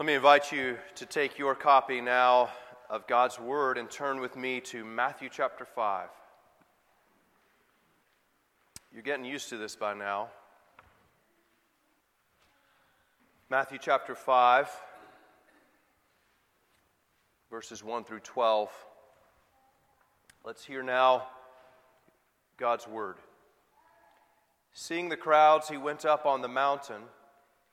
Let me invite you to take your copy now of God's Word and turn with me to Matthew chapter 5. You're getting used to this by now. Matthew chapter 5, verses 1 through 12. Let's hear now God's Word. Seeing the crowds, he went up on the mountain,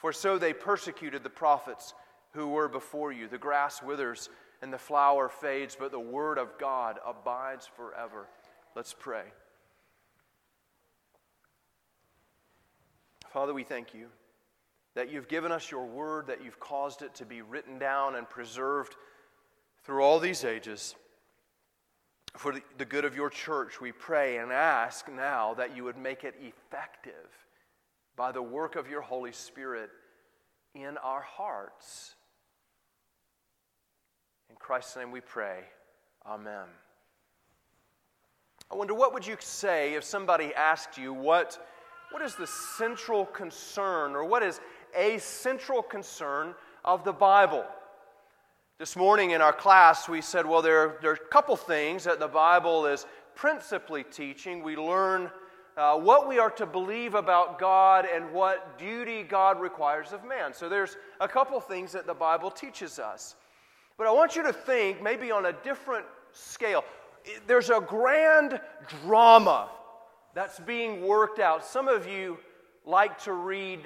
For so they persecuted the prophets who were before you. The grass withers and the flower fades, but the word of God abides forever. Let's pray. Father, we thank you that you've given us your word, that you've caused it to be written down and preserved through all these ages. For the good of your church, we pray and ask now that you would make it effective by the work of your Holy Spirit in our hearts. In Christ's name we pray. Amen. I wonder, what would you say if somebody asked you, what is the central concern, or what is a central concern of the Bible? This morning in our class, we said, well, there are a couple things that the Bible is principally teaching. We learn what we are to believe about God and what duty God requires of man. So there's a couple things that the Bible teaches us. But I want you to think maybe on a different scale. There's a grand drama that's being worked out. Some of you like to read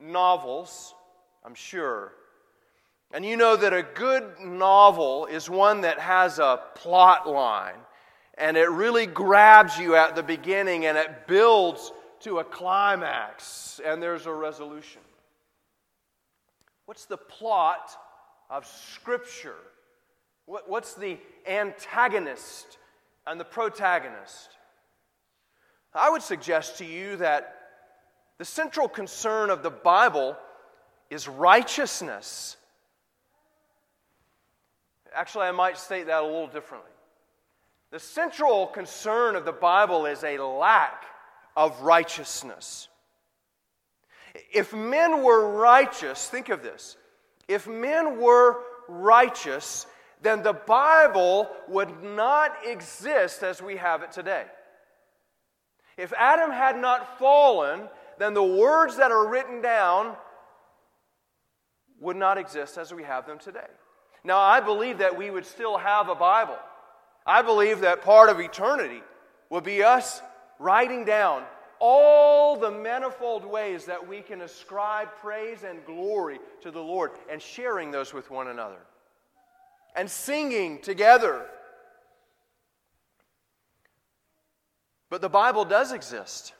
novels, I'm sure. And you know that a good novel is one that has a plot line, and it really grabs you at the beginning, and it builds to a climax, and there's a resolution. What's the plot of Scripture? What's the antagonist and the protagonist? I would suggest to you that the central concern of the Bible is righteousness. Actually, I might state that a little differently. The central concern of the Bible is a lack of righteousness. If men were righteous, think of this. If men were righteous, then the Bible would not exist as we have it today. If Adam had not fallen, then the words that are written down would not exist as we have them today. Now, I believe that we would still have a Bible. I believe that part of eternity would be us writing down all the manifold ways that we can ascribe praise and glory to the Lord and sharing those with one another and singing together. But the Bible does exist.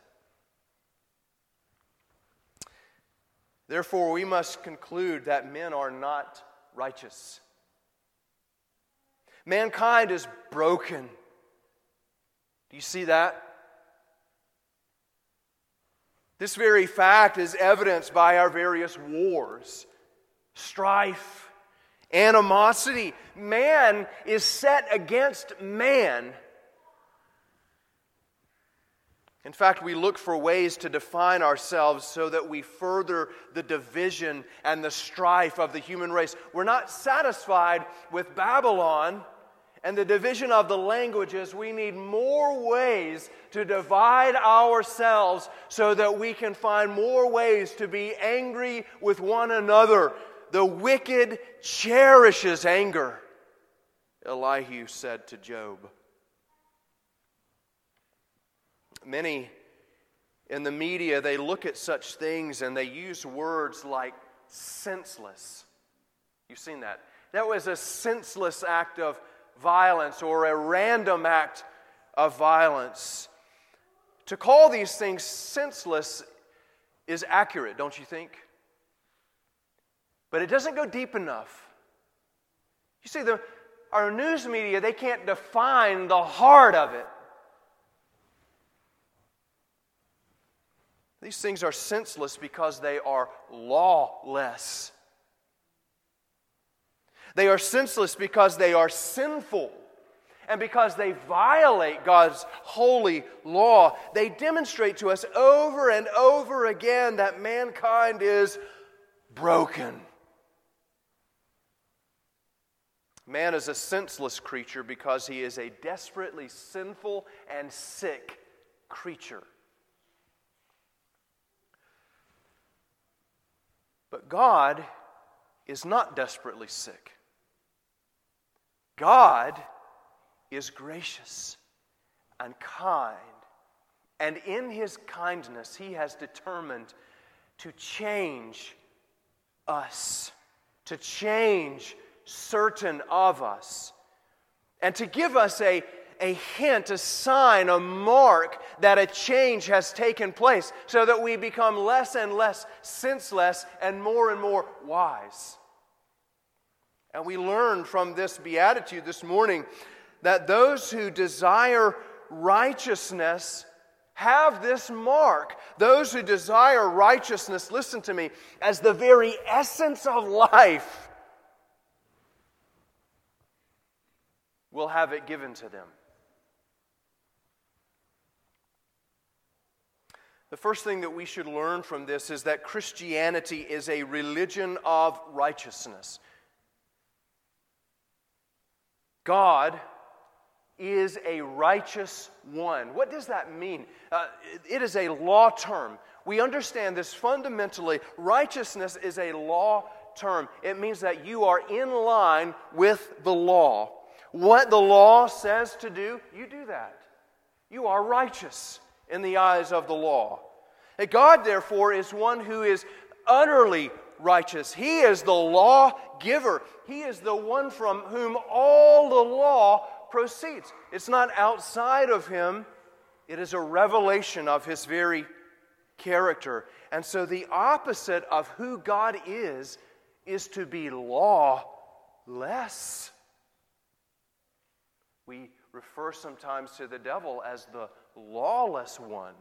Therefore, we must conclude that men are not righteous. Mankind is broken. Do you see that? This very fact is evidenced by our various wars, strife, animosity. Man is set against man. In fact, we look for ways to define ourselves so that we further the division and the strife of the human race. We're not satisfied with Babylon and the division of the languages, we need more ways to divide ourselves so that we can find more ways to be angry with one another. The wicked cherishes anger, Elihu said to Job. Many in the media, they look at such things and they use words like senseless. You've seen that. That was a senseless act of violence, or a random act of violence. To call these things senseless is accurate, don't you think? But it doesn't go deep enough. You see, our news media, they can't define the heart of it. These things are senseless because they are lawless. They are senseless because they are sinful and because they violate God's holy law. They demonstrate to us over and over again that mankind is broken. Man is a senseless creature because he is a desperately sinful and sick creature. But God is not desperately sick. God is gracious and kind, and in His kindness, He has determined to change us, to change certain of us, and to give us a hint, a sign, a mark that a change has taken place so that we become less and less senseless and more wise. And we learn from this beatitude this morning that those who desire righteousness have this mark. Those who desire righteousness, listen to me, as the very essence of life will have it given to them. The first thing that we should learn from this is that Christianity is a religion of righteousness. God is a righteous one. What does that mean? It is a law term. We understand this fundamentally. Righteousness is a law term. It means that you are in line with the law. What the law says to do, you do that. You are righteous in the eyes of the law. And God, therefore, is one who is utterly righteous. He is the lawgiver. He is the one from whom all the law proceeds. It's not outside of Him. It is a revelation of His very character. And so the opposite of who God is to be lawless. We refer sometimes to the devil as the lawless one.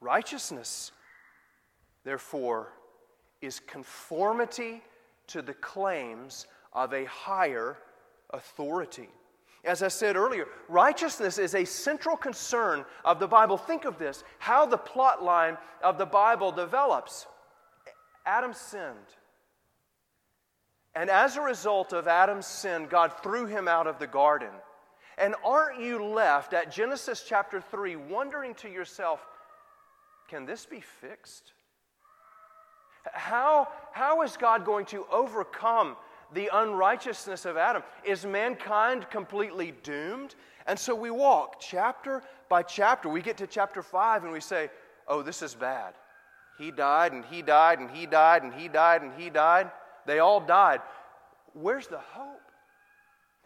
Righteousness, therefore, is conformity to the claims of a higher authority. As I said earlier, righteousness is a central concern of the Bible. Think of this, how the plot line of the Bible develops. Adam sinned. And as a result of Adam's sin, God threw him out of the garden. And aren't you left at Genesis chapter 3 wondering to yourself, can this be fixed? How is God going to overcome the unrighteousness of Adam? Is mankind completely doomed? And so we walk chapter by chapter. We get to chapter 5 and we say, oh, this is bad. He died and he died and he died and he died and he died. They all died. Where's the hope?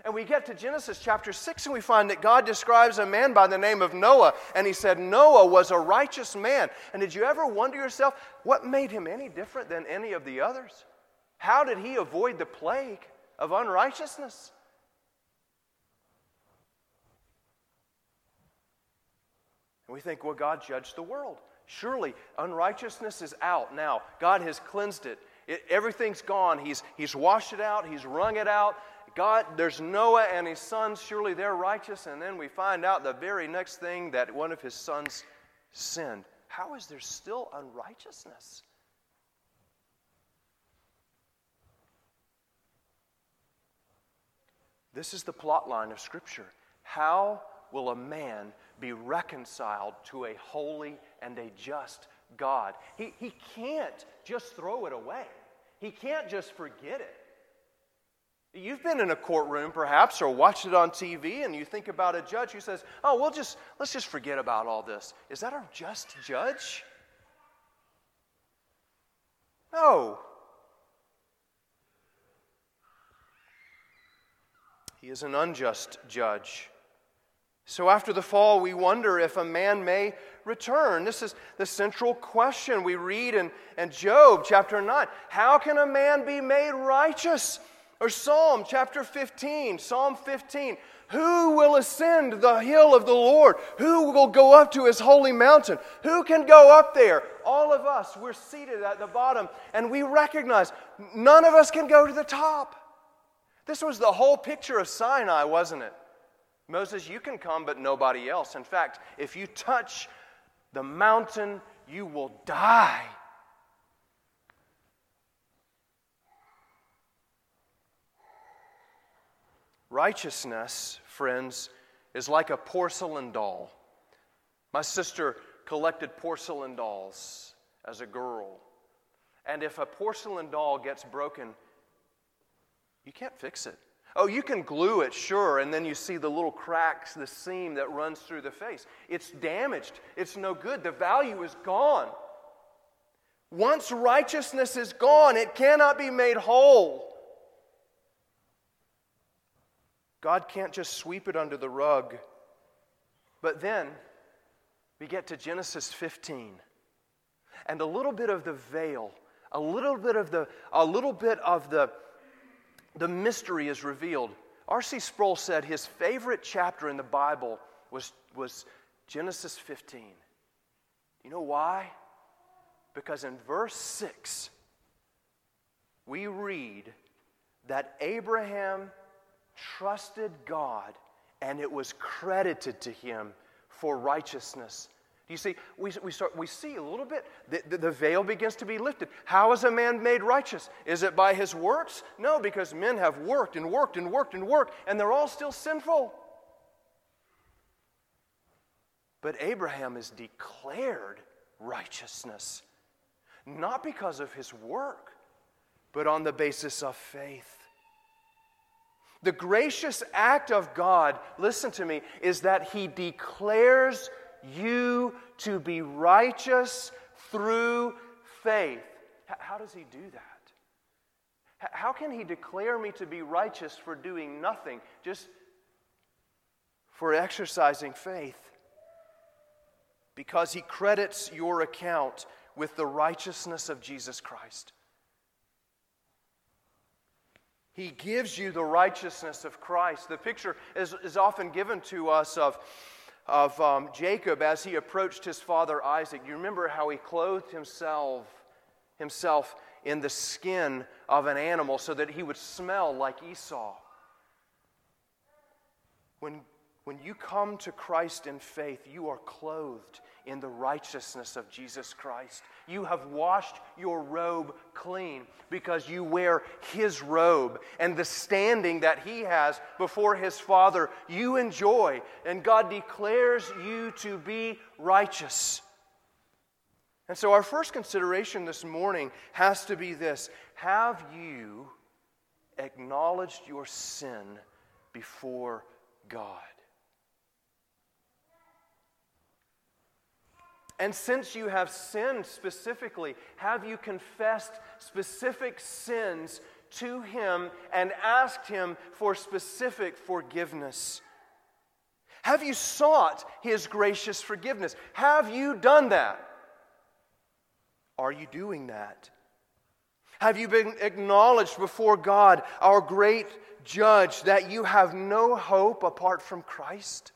And we get to Genesis chapter 6 and we find that God describes a man by the name of Noah. And He said Noah was a righteous man. And did you ever wonder yourself, what made him any different than any of the others? How did he avoid the plague of unrighteousness? And we think, well, God judged the world. Surely unrighteousness is out now. God has cleansed it. Everything's gone. He's washed it out. He's wrung it out. God, there's Noah and his sons. Surely they're righteous. And then we find out the very next thing that one of his sons sinned. How is there still unrighteousness? This is the plot line of Scripture. How will a man be reconciled to a holy and a just God? He can't just throw it away. He can't just forget it. You've been in a courtroom, perhaps, or watched it on TV, and you think about a judge who says, "Oh, let's just forget about all this." Is that a just judge? No. He is an unjust judge. So after the fall, we wonder if a man may return. This is the central question we read in Job chapter 9. How can a man be made righteous? Or Psalm chapter 15, Psalm 15. Who will ascend the hill of the Lord? Who will go up to His holy mountain? Who can go up there? All of us, we're seated at the bottom, and we recognize none of us can go to the top. This was the whole picture of Sinai, wasn't it? Moses, you can come, but nobody else. In fact, if you touch the mountain, you will die. Righteousness, friends, is like a porcelain doll. My sister collected porcelain dolls as a girl. And if a porcelain doll gets broken, you can't fix it. Oh, you can glue it, sure, and then you see the little cracks, the seam that runs through the face. It's damaged. It's no good. The value is gone. Once righteousness is gone, it cannot be made whole. God can't just sweep it under the rug. But then we get to Genesis 15, and a little bit of the veil, a little bit of the mystery is revealed. R.C. Sproul said his favorite chapter in the Bible was Genesis 15. You know why? Because in verse 6, we read that Abraham trusted God, and it was credited to him for righteousness. Do you see? We see a little bit. The veil begins to be lifted. How is a man made righteous? Is it by his works? No, because men have worked and worked and worked and worked, and they're all still sinful. But Abraham is declared righteousness, not because of his work, but on the basis of faith. The gracious act of God, listen to me, is that He declares you to be righteous through faith. How does He do that? How can He declare me to be righteous for doing nothing, just for exercising faith? Because He credits your account with the righteousness of Jesus Christ. He gives you the righteousness of Christ. The picture is often given to us of Jacob as he approached his father Isaac. You remember how he clothed himself in the skin of an animal so that he would smell like Esau. When you come to Christ in faith, you are clothed in the righteousness of Jesus Christ. You have washed your robe clean because you wear His robe, and the standing that He has before His Father you enjoy, and God declares you to be righteous. And so our first consideration this morning has to be this: have you acknowledged your sin before God? And since you have sinned specifically, have you confessed specific sins to Him and asked Him for specific forgiveness? Have you sought His gracious forgiveness? Have you done that? Are you doing that? Have you been acknowledged before God, our great judge, that you have no hope apart from Christ?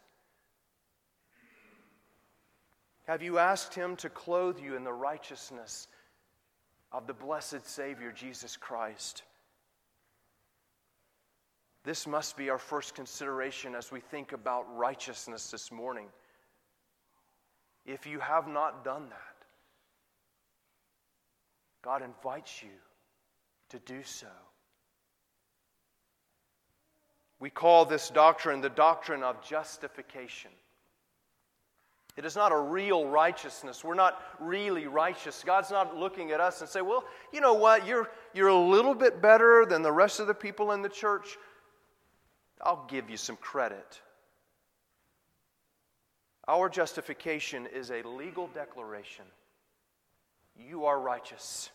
Have you asked Him to clothe you in the righteousness of the blessed Savior, Jesus Christ? This must be our first consideration as we think about righteousness this morning. If you have not done that, God invites you to do so. We call this doctrine the doctrine of justification. It is not a real righteousness. We're not really righteous. God's not looking at us and saying, well, you know what, you're a little bit better than the rest of the people in the church. I'll give you some credit. Our justification is a legal declaration. You are righteous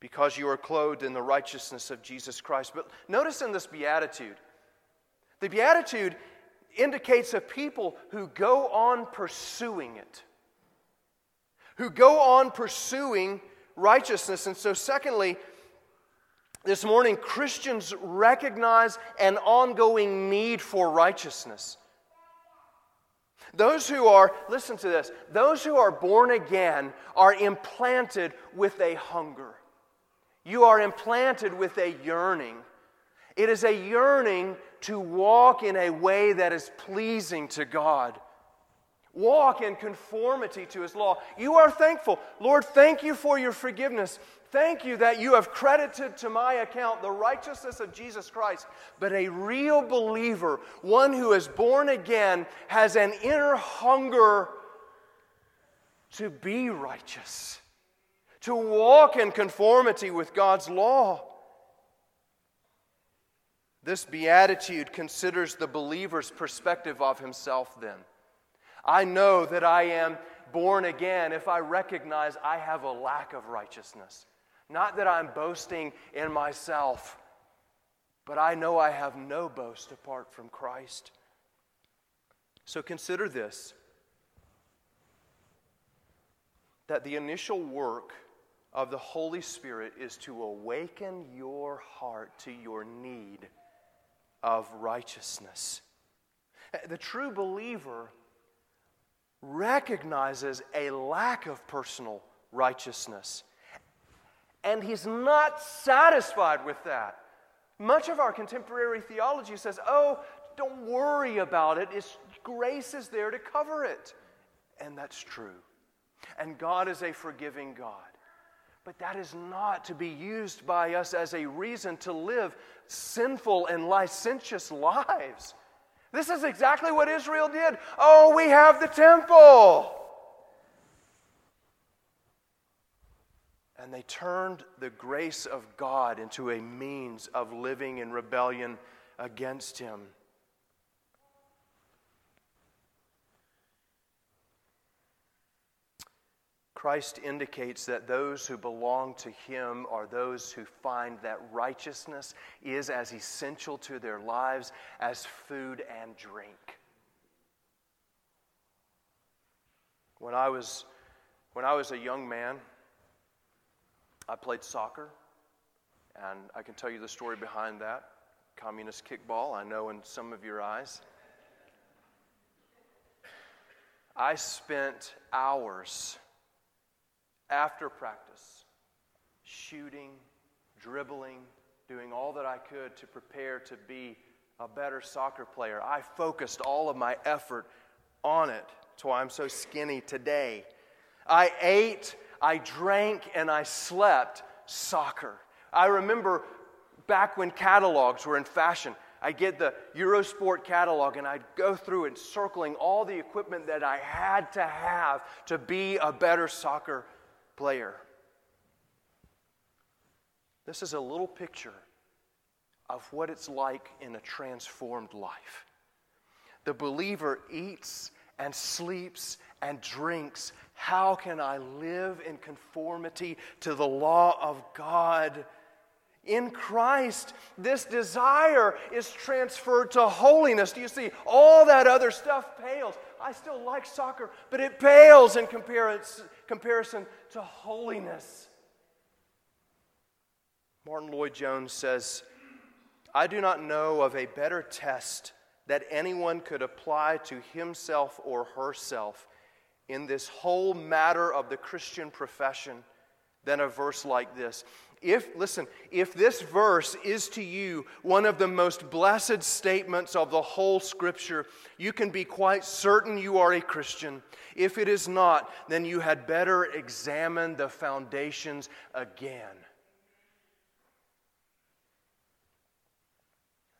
because you are clothed in the righteousness of Jesus Christ. But notice in this beatitude, the beatitude indicates a people who go on pursuing it, who go on pursuing righteousness. And so secondly, this morning, Christians recognize an ongoing need for righteousness. Those who are, listen to this, those who are born again are implanted with a hunger. You are implanted with a yearning. It is a yearning to walk in a way that is pleasing to God. Walk in conformity to His law. You are thankful. Lord, thank you for your forgiveness. Thank you that you have credited to my account the righteousness of Jesus Christ. But a real believer, one who is born again, has an inner hunger to be righteous, to walk in conformity with God's law. This beatitude considers the believer's perspective of himself then. I know that I am born again if I recognize I have a lack of righteousness. Not that I'm boasting in myself, but I know I have no boast apart from Christ. So consider this, that the initial work of the Holy Spirit is to awaken your heart to your need of righteousness. The true believer recognizes a lack of personal righteousness, and he's not satisfied with that. Much of our contemporary theology says, oh, don't worry about it. Grace is there to cover it. And that's true. And God is a forgiving God. But that is not to be used by us as a reason to live sinful and licentious lives. This is exactly what Israel did. Oh, we have the temple. And they turned the grace of God into a means of living in rebellion against Him. Christ indicates that those who belong to Him are those who find that righteousness is as essential to their lives as food and drink. When I was a young man, I played soccer, and I can tell you the story behind that. Communist kickball, I know in some of your eyes. I spent hours after practice, shooting, dribbling, doing all that I could to prepare to be a better soccer player. I focused all of my effort on it. That's why I'm so skinny today. I ate, I drank, and I slept soccer. I remember back when catalogs were in fashion. I'd get the Eurosport catalog and I'd go through and circling all the equipment that I had to have to be a better soccer player. This is a little picture of what it's like in a transformed life. The believer eats and sleeps and drinks. How can I live in conformity to the law of God? In Christ, this desire is transferred to holiness. Do you see? All that other stuff pales. I still like soccer, but it pales in comparison to holiness. Martin Lloyd-Jones says, I do not know of a better test that anyone could apply to himself or herself in this whole matter of the Christian profession than a verse like this. If this verse is to you one of the most blessed statements of the whole Scripture, you can be quite certain you are a Christian. If it is not, then you had better examine the foundations again.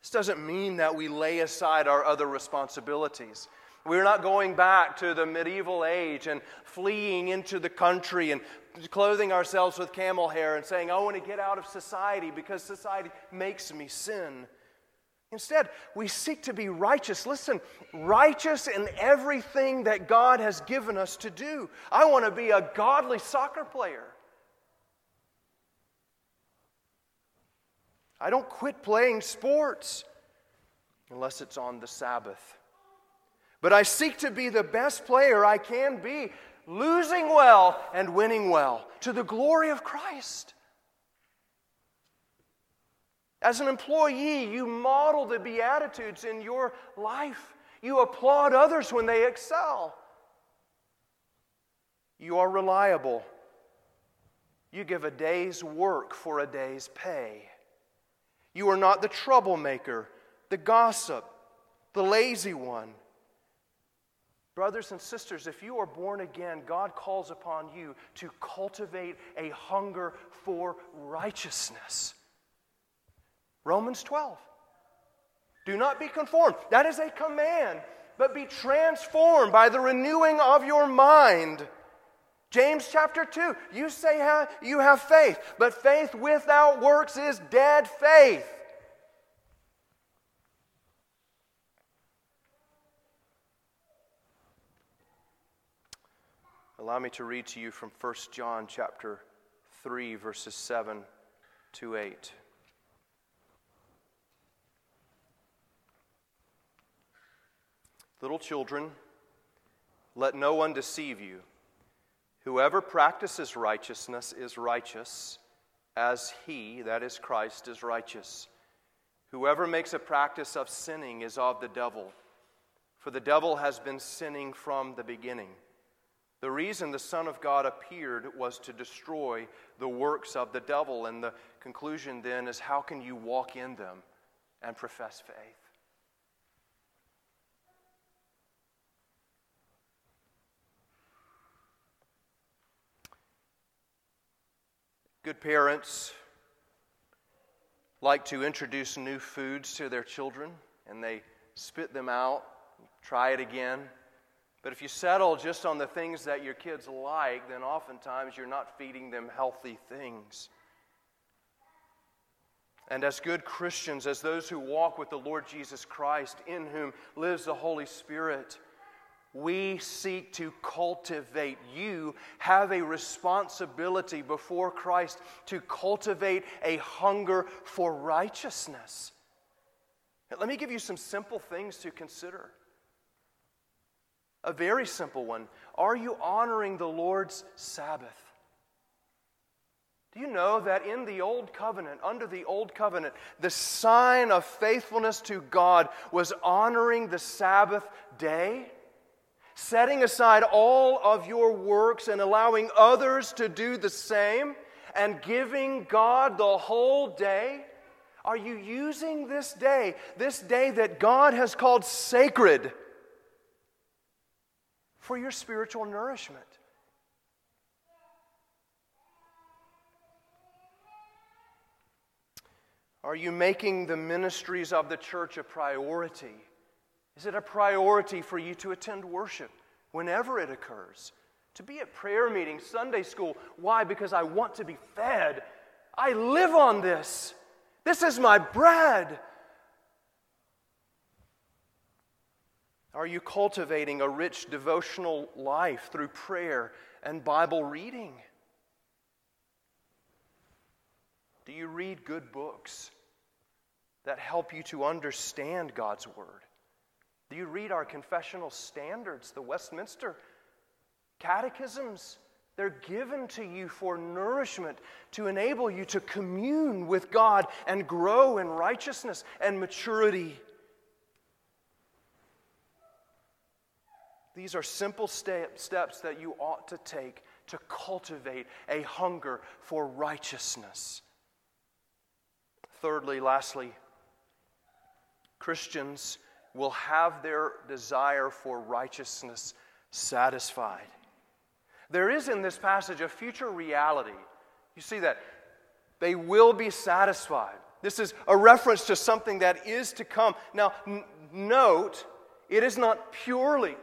This doesn't mean that we lay aside our other responsibilities. We're not going back to the medieval age and fleeing into the country and clothing ourselves with camel hair and saying, I want to get out of society because society makes me sin. Instead, we seek to be righteous. Listen, righteous in everything that God has given us to do. I want to be a godly soccer player. I don't quit playing sports unless it's on the Sabbath. But I seek to be the best player I can be, losing well and winning well to the glory of Christ. As an employee, you model the Beatitudes in your life. You applaud others when they excel. You are reliable. You give a day's work for a day's pay. You are not the troublemaker, the gossip, the lazy one. Brothers and sisters, if you are born again, God calls upon you to cultivate a hunger for righteousness. Romans 12. Do not be conformed. That is a command, but be transformed by the renewing of your mind. James chapter 2, you say you have faith, but faith without works is dead faith. Allow me to read to you from 1 John chapter 3, verses 7 to 8. Little children, let no one deceive you. Whoever practices righteousness is righteous, as he, that is Christ, is righteous. Whoever makes a practice of sinning is of the devil, for the devil has been sinning from the beginning. The reason the Son of God appeared was to destroy the works of the devil, and the conclusion then is, how can you walk in them and profess faith? Good parents like to introduce new foods to their children, and they spit them out, try it again. But if you settle just on the things that your kids like, then oftentimes you're not feeding them healthy things. And as good Christians, as those who walk with the Lord Jesus Christ, in whom lives the Holy Spirit, we seek to cultivate. You have a responsibility before Christ to cultivate a hunger for righteousness. Let me give you some simple things to consider. A very simple one. Are you honoring the Lord's Sabbath? Do you know that in the Old Covenant, under the Old Covenant, the sign of faithfulness to God was honoring the Sabbath day? Setting aside all of your works and allowing others to do the same and giving God the whole day? Are you using this day that God has called sacred, for your spiritual nourishment? Are you making the ministries of the church a priority? Is it a priority for you to attend worship whenever it occurs? To be at prayer meeting, Sunday school? Why? Because I want to be fed. I live on this. This is my bread. Are you cultivating a rich devotional life through prayer and Bible reading? Do you read good books that help you to understand God's Word? Do you read our confessional standards, the Westminster Catechisms? They're given to you for nourishment, to enable you to commune with God and grow in righteousness and maturity. These are simple steps that you ought to take to cultivate a hunger for righteousness. Thirdly, lastly, Christians will have their desire for righteousness satisfied. There is in this passage a future reality. You see that? They will be satisfied. This is a reference to something that is to come. Now, note, it is not purely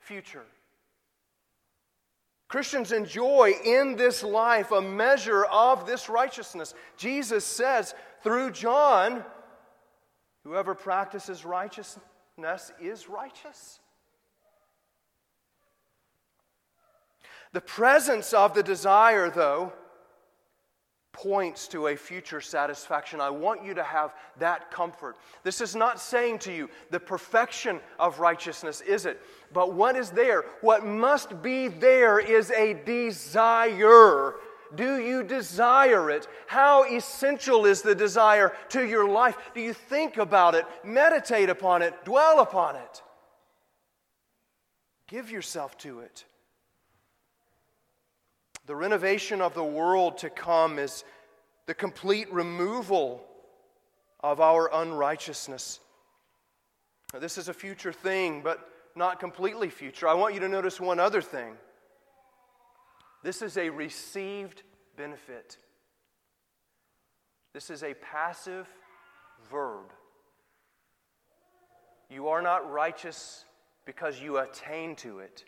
future. Christians enjoy in this life a measure of this righteousness. Jesus says through John, whoever practices righteousness is righteous. The presence of the desire, though, points to a future satisfaction. I want you to have that comfort. This is not saying to you the perfection of righteousness, is it? But what is there? What must be there is a desire. Do you desire it? How essential is the desire to your life? Do you think about it, meditate upon it, dwell upon it? Give yourself to it. The renovation of the world to come is the complete removal of our unrighteousness. Now, this is a future thing, but not completely future. I want you to notice one other thing. This is a received benefit. This is a passive verb. You are not righteous because you attain to it.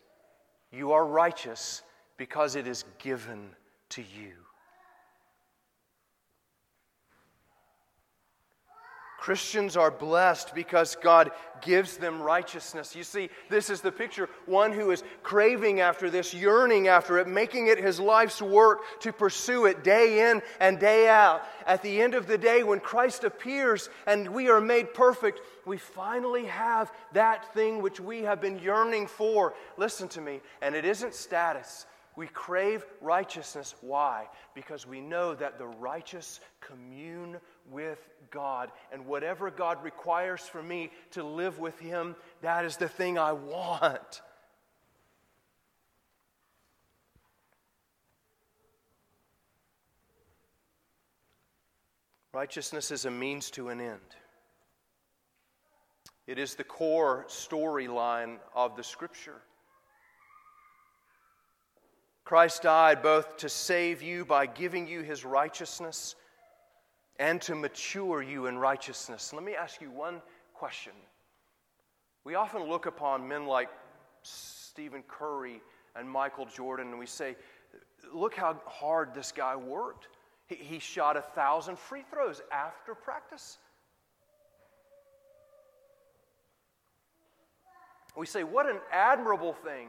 You are righteous because it is given to you. Christians are blessed because God gives them righteousness. You see, this is the picture. One who is craving after this, yearning after it, making it his life's work to pursue it day in and day out. At the end of the day, when Christ appears and we are made perfect, we finally have that thing which we have been yearning for. Listen to me, and it isn't status. We crave righteousness. Why? Because we know that the righteous commune with God. And whatever God requires for me to live with Him, that is the thing I want. Righteousness is a means to an end. It is the core storyline of the Scripture. Christ died both to save you by giving you His righteousness and to mature you in righteousness. Let me ask you one question. We often look upon men like Stephen Curry and Michael Jordan and we say, look how hard this guy worked. He shot 1,000 free throws after practice. We say, what an admirable thing.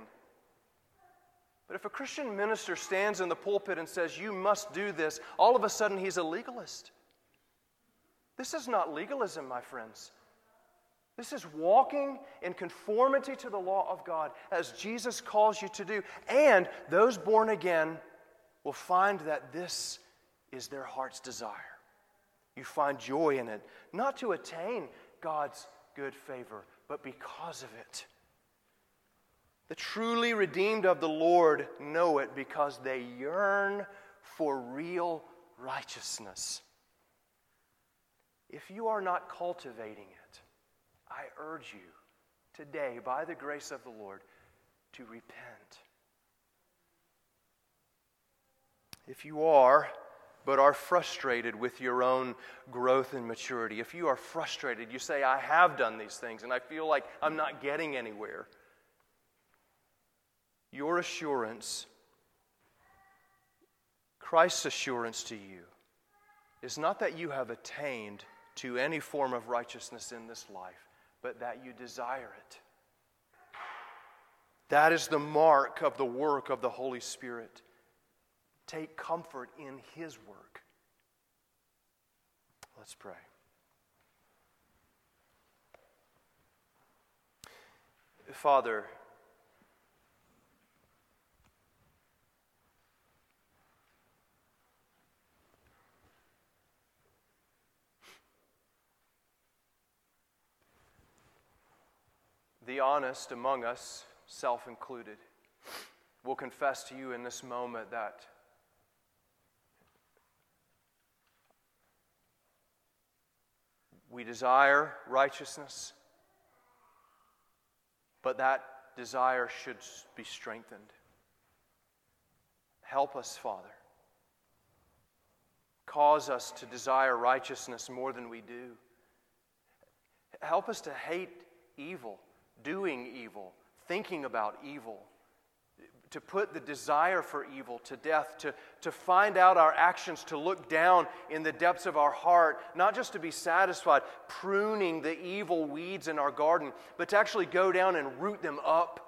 But if a Christian minister stands in the pulpit and says, you must do this, all of a sudden he's a legalist. This is not legalism, my friends. This is walking in conformity to the law of God as Jesus calls you to do. And those born again will find that this is their heart's desire. You find joy in it, not to attain God's good favor, but because of it. The truly redeemed of the Lord know it because they yearn for real righteousness. If you are not cultivating it, I urge you today, by the grace of the Lord, to repent. If you are, but are frustrated with your own growth and maturity, if you are frustrated, you say, I have done these things and I feel like I'm not getting anywhere. Your assurance, Christ's assurance to you, is not that you have attained to any form of righteousness in this life, but that you desire it. That is the mark of the work of the Holy Spirit. Take comfort in His work. Let's pray. Father, the honest among us, self-included, will confess to you in this moment that we desire righteousness, but that desire should be strengthened. Help us, Father. cause us to desire righteousness more than we do. Help us to hate evil, doing evil, thinking about evil, to put the desire for evil to death, to find out our actions, to look down in the depths of our heart, not just to be satisfied pruning the evil weeds in our garden, but to actually go down and root them up.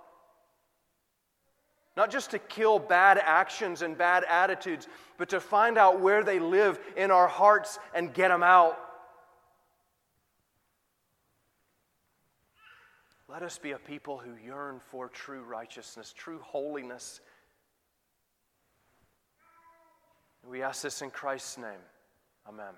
Not just to kill bad actions and bad attitudes, but to find out where they live in our hearts and get them out. Let us be a people who yearn for true righteousness, true holiness. We ask this in Christ's name. Amen.